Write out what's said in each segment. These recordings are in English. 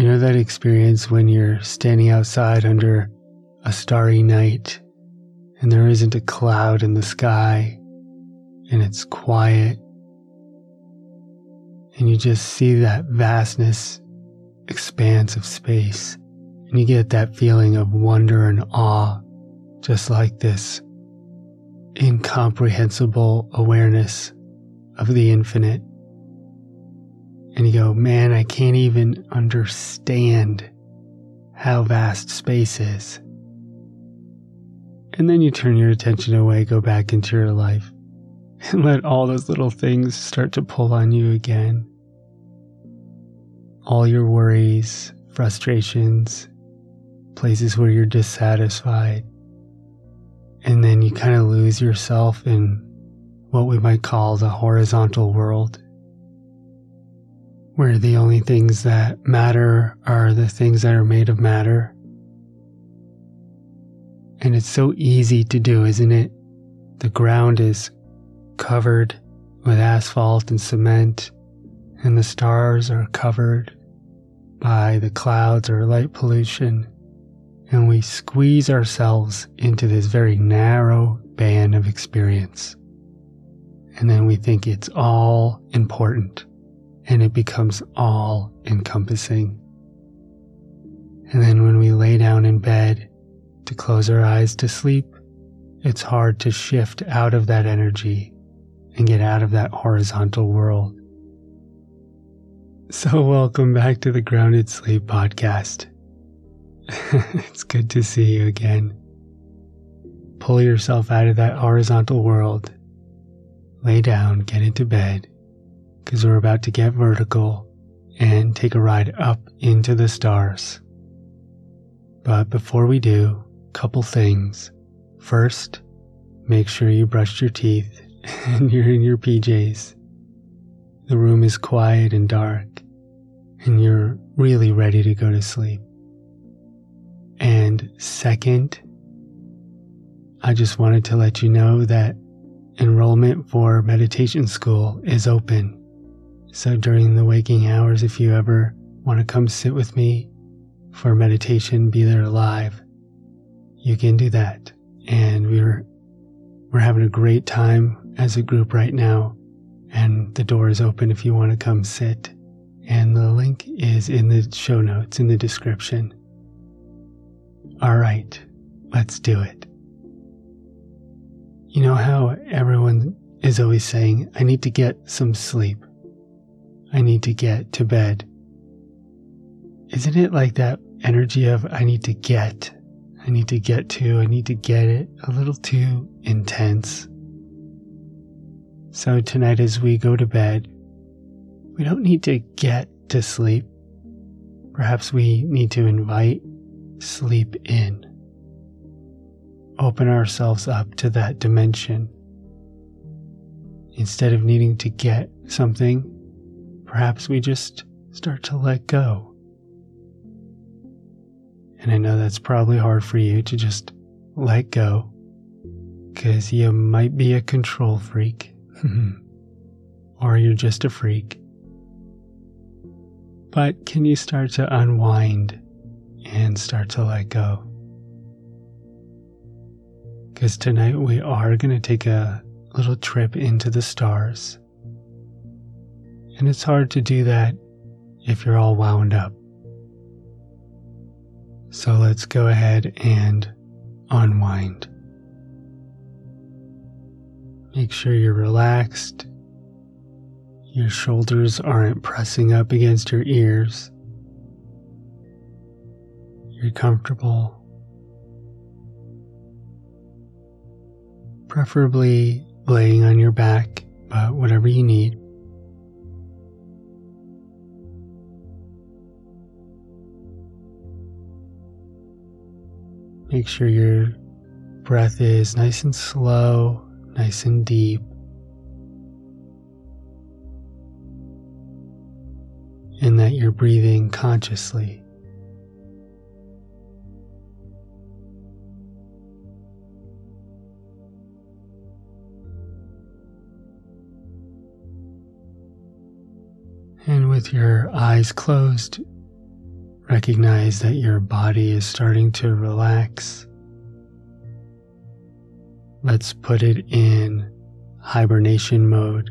You know that experience when you're standing outside under a starry night and there isn't a cloud in the sky and it's quiet and you just see that vastness, expanse of space, and you get that feeling of wonder and awe, just like this incomprehensible awareness of the infinite. And you go, man, I can't even understand how vast space is. And then you turn your attention away, go back into your life, and let all those little things start to pull on you again. All your worries, frustrations, places where you're dissatisfied. And then you kind of lose yourself in what we might call the horizontal world, where the only things that matter are the things that are made of matter. And it's so easy to do, isn't it? The ground is covered with asphalt and cement, and the stars are covered by the clouds or light pollution, and we squeeze ourselves into this very narrow band of experience. And then we think it's all important, and it becomes all-encompassing. And then when we lay down in bed to close our eyes to sleep, it's hard to shift out of that energy and get out of that horizontal world. So welcome back to the Grounded Sleep Podcast. It's good to see you again. Pull yourself out of that horizontal world. Lay down, get into bed, because we're about to get vertical and take a ride up into the stars. But before we do, couple things. First, make sure you brushed your teeth and you're in your PJs. The room is quiet and dark, and you're really ready to go to sleep. And second, I just wanted to let you know that enrollment for meditation school is open. So during the waking hours, if you ever want to come sit with me for meditation, be there live, you can do that. And we're having a great time as a group right now. And the door is open if you want to come sit. And the link is in the show notes, in the description. All right, let's do it. You know how everyone is always saying, I need to get some sleep. I need to get to bed. Isn't it like that energy of I need to get it a little too intense? So tonight as we go to bed, we don't need to get to sleep. Perhaps we need to invite sleep in. Open ourselves up to that dimension. Instead of needing to get something, perhaps we just start to let go. And I know that's probably hard for you to just let go, because you might be a control freak, or you're just a freak. But can you start to unwind and start to let go? Because tonight we are going to take a little trip into the stars. And it's hard to do that if you're all wound up. So let's go ahead and unwind. Make sure you're relaxed. Your shoulders aren't pressing up against your ears. You're comfortable. Preferably laying on your back, but whatever you need. Make sure your breath is nice and slow, nice and deep. And that you're breathing consciously. And with your eyes closed, Recognize that your body is starting to relax. Let's put it in hibernation mode,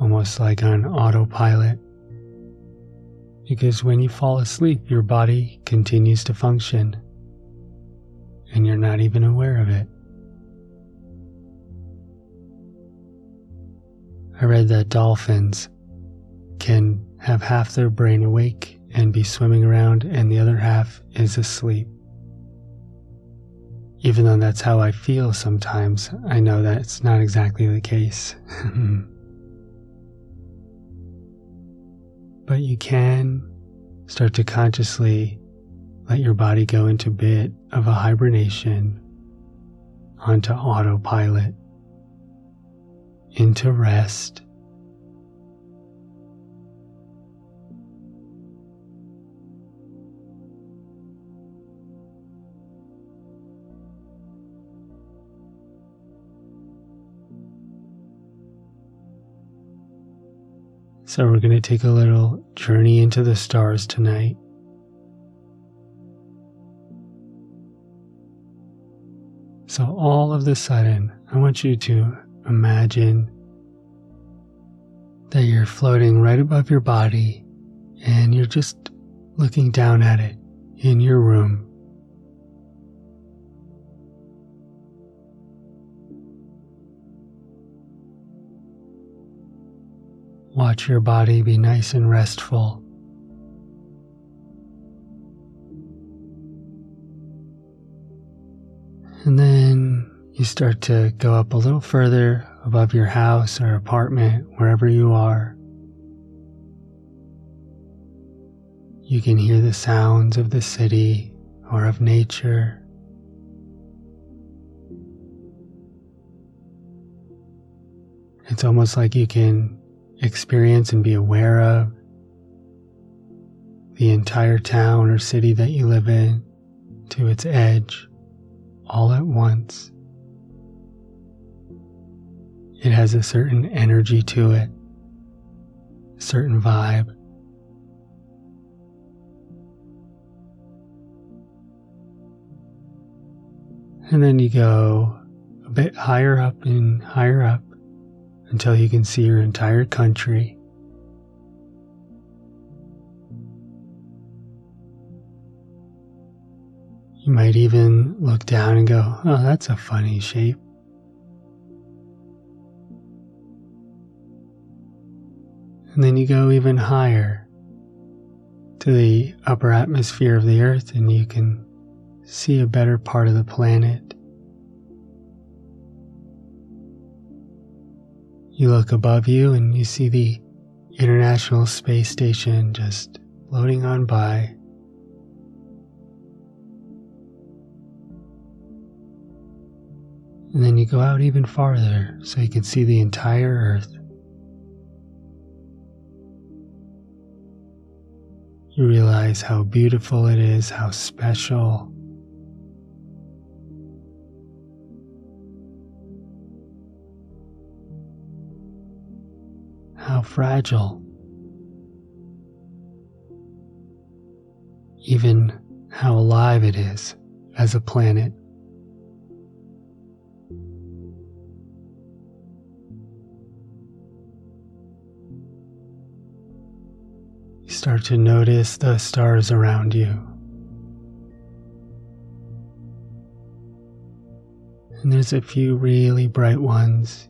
almost like on autopilot, because when you fall asleep, your body continues to function, and you're not even aware of it. I read that dolphins can have half their brain awake and be swimming around, and the other half is asleep. Even though that's how I feel sometimes, I know that's not exactly the case. But you can start to consciously let your body go into a bit of a hibernation, onto autopilot, into rest. So we're going to take a little journey into the stars tonight. So all of the sudden, I want you to imagine that you're floating right above your body and you're just looking down at it in your room. Watch your body be nice and restful. And then you start to go up a little further above your house or apartment, wherever you are. You can hear the sounds of the city or of nature. It's almost like you can experience and be aware of the entire town or city that you live in to its edge all at once. It has a certain energy to it, a certain vibe. And then you go a bit higher up and higher up until you can see your entire country. You might even look down and go, "Oh, that's a funny shape." And then you go even higher to the upper atmosphere of the earth and you can see a better part of the planet. You look above you and you see the International Space Station just floating on by. And then you go out even farther so you can see the entire Earth. You realize how beautiful it is, how special. How fragile. Even how alive it is as a planet. You start to notice the stars around you. And there's a few really bright ones.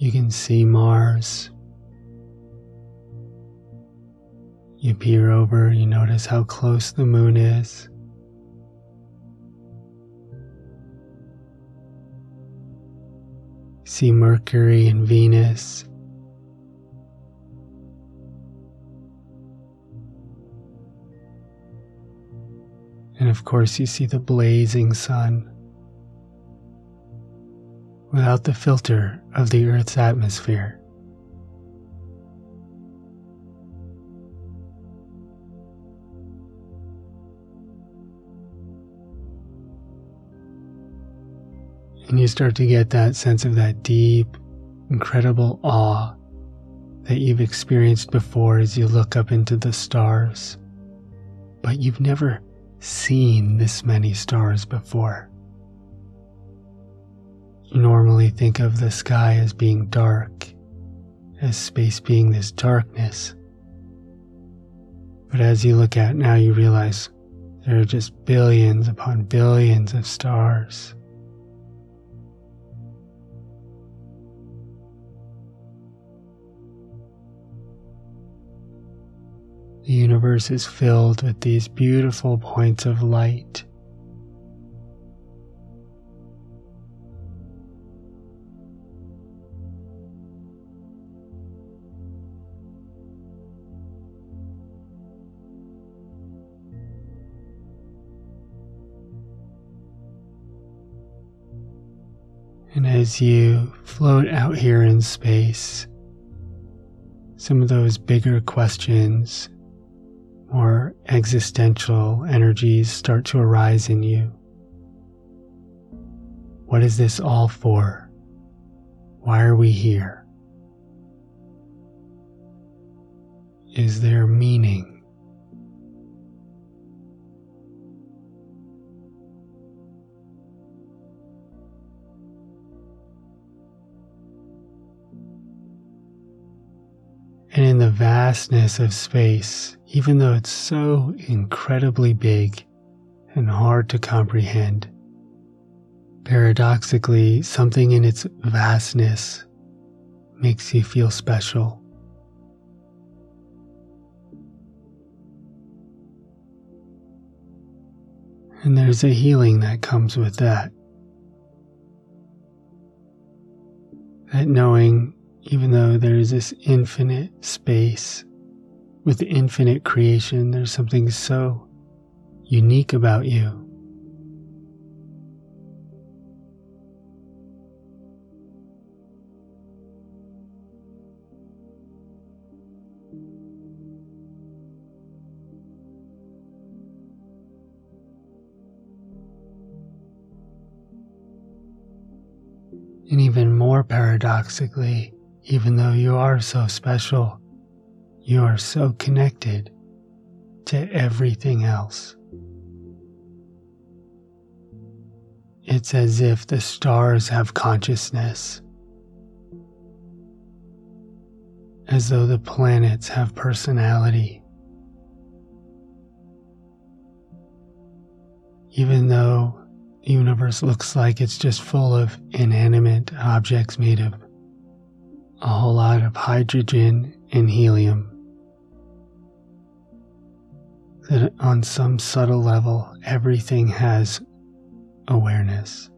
You can see Mars. You peer over, you notice how close the moon is. See Mercury and Venus. And of course, you see the blazing sun. Without the filter of the Earth's atmosphere. And you start to get that sense of that deep, incredible awe that you've experienced before as you look up into the stars, but you've never seen this many stars before. You normally think of the sky as being dark, as space being this darkness, but as you look at it now, you realize there are just billions upon billions of stars. The universe is filled with these beautiful points of light. And as you float out here in space, some of those bigger questions, more existential energies start to arise in you. What is this all for? Why are we here? Is there meaning? And in the vastness of space, even though it's so incredibly big and hard to comprehend, paradoxically, something in its vastness makes you feel special. And there's a healing that comes with that. That knowing, even though there is this infinite space with infinite creation, there's something so unique about you. And even more paradoxically, even though you are so special, you are so connected to everything else. It's as if the stars have consciousness, as though the planets have personality. Even though the universe looks like it's just full of inanimate objects made of a whole lot of hydrogen and helium, that on some subtle level, everything has awareness.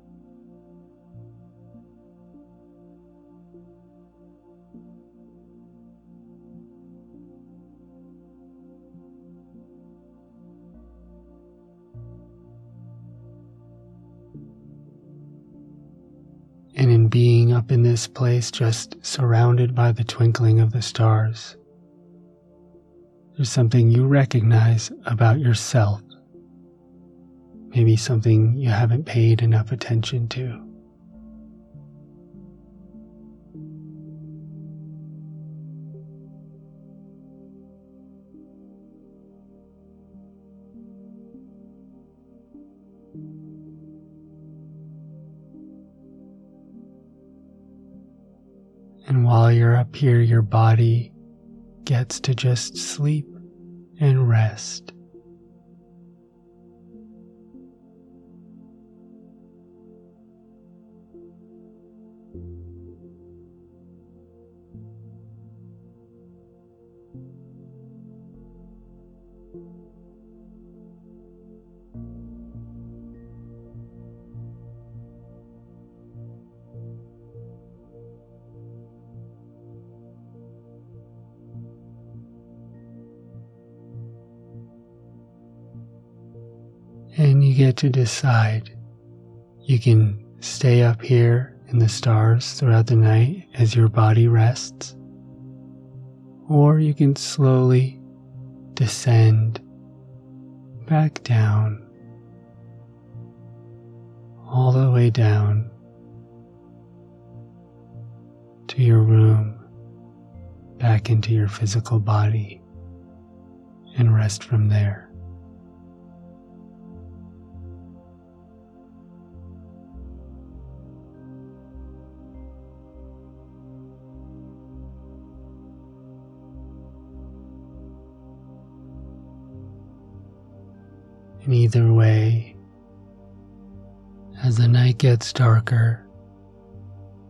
And in being up in this place, just surrounded by the twinkling of the stars, there's something you recognize about yourself. Maybe something you haven't paid enough attention to. And while you're up here, your body gets to just sleep and rest. And you get to decide. You can stay up here in the stars throughout the night as your body rests, or you can slowly descend back down, all the way down to your room, back into your physical body and rest from there. And either way, as the night gets darker,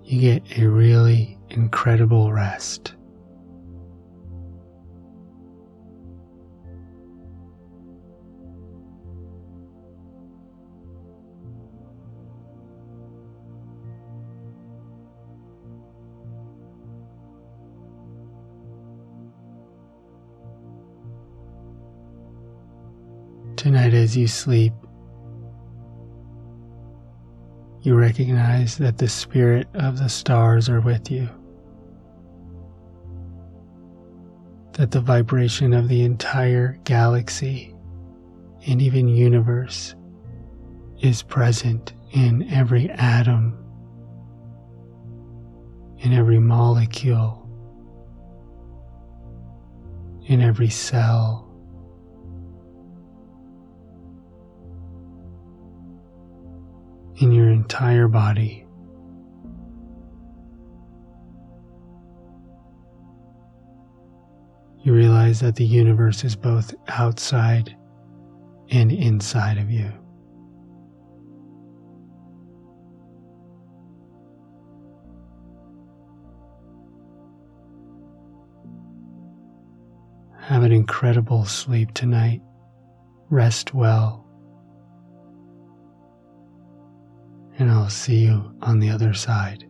you get a really incredible rest. Tonight, as you sleep, you recognize that the spirit of the stars are with you, that the vibration of the entire galaxy and even universe is present in every atom, in every molecule, in every cell. In your entire body. You realize that the universe is both outside and inside of you. Have an incredible sleep tonight. Rest well. And I'll see you on the other side.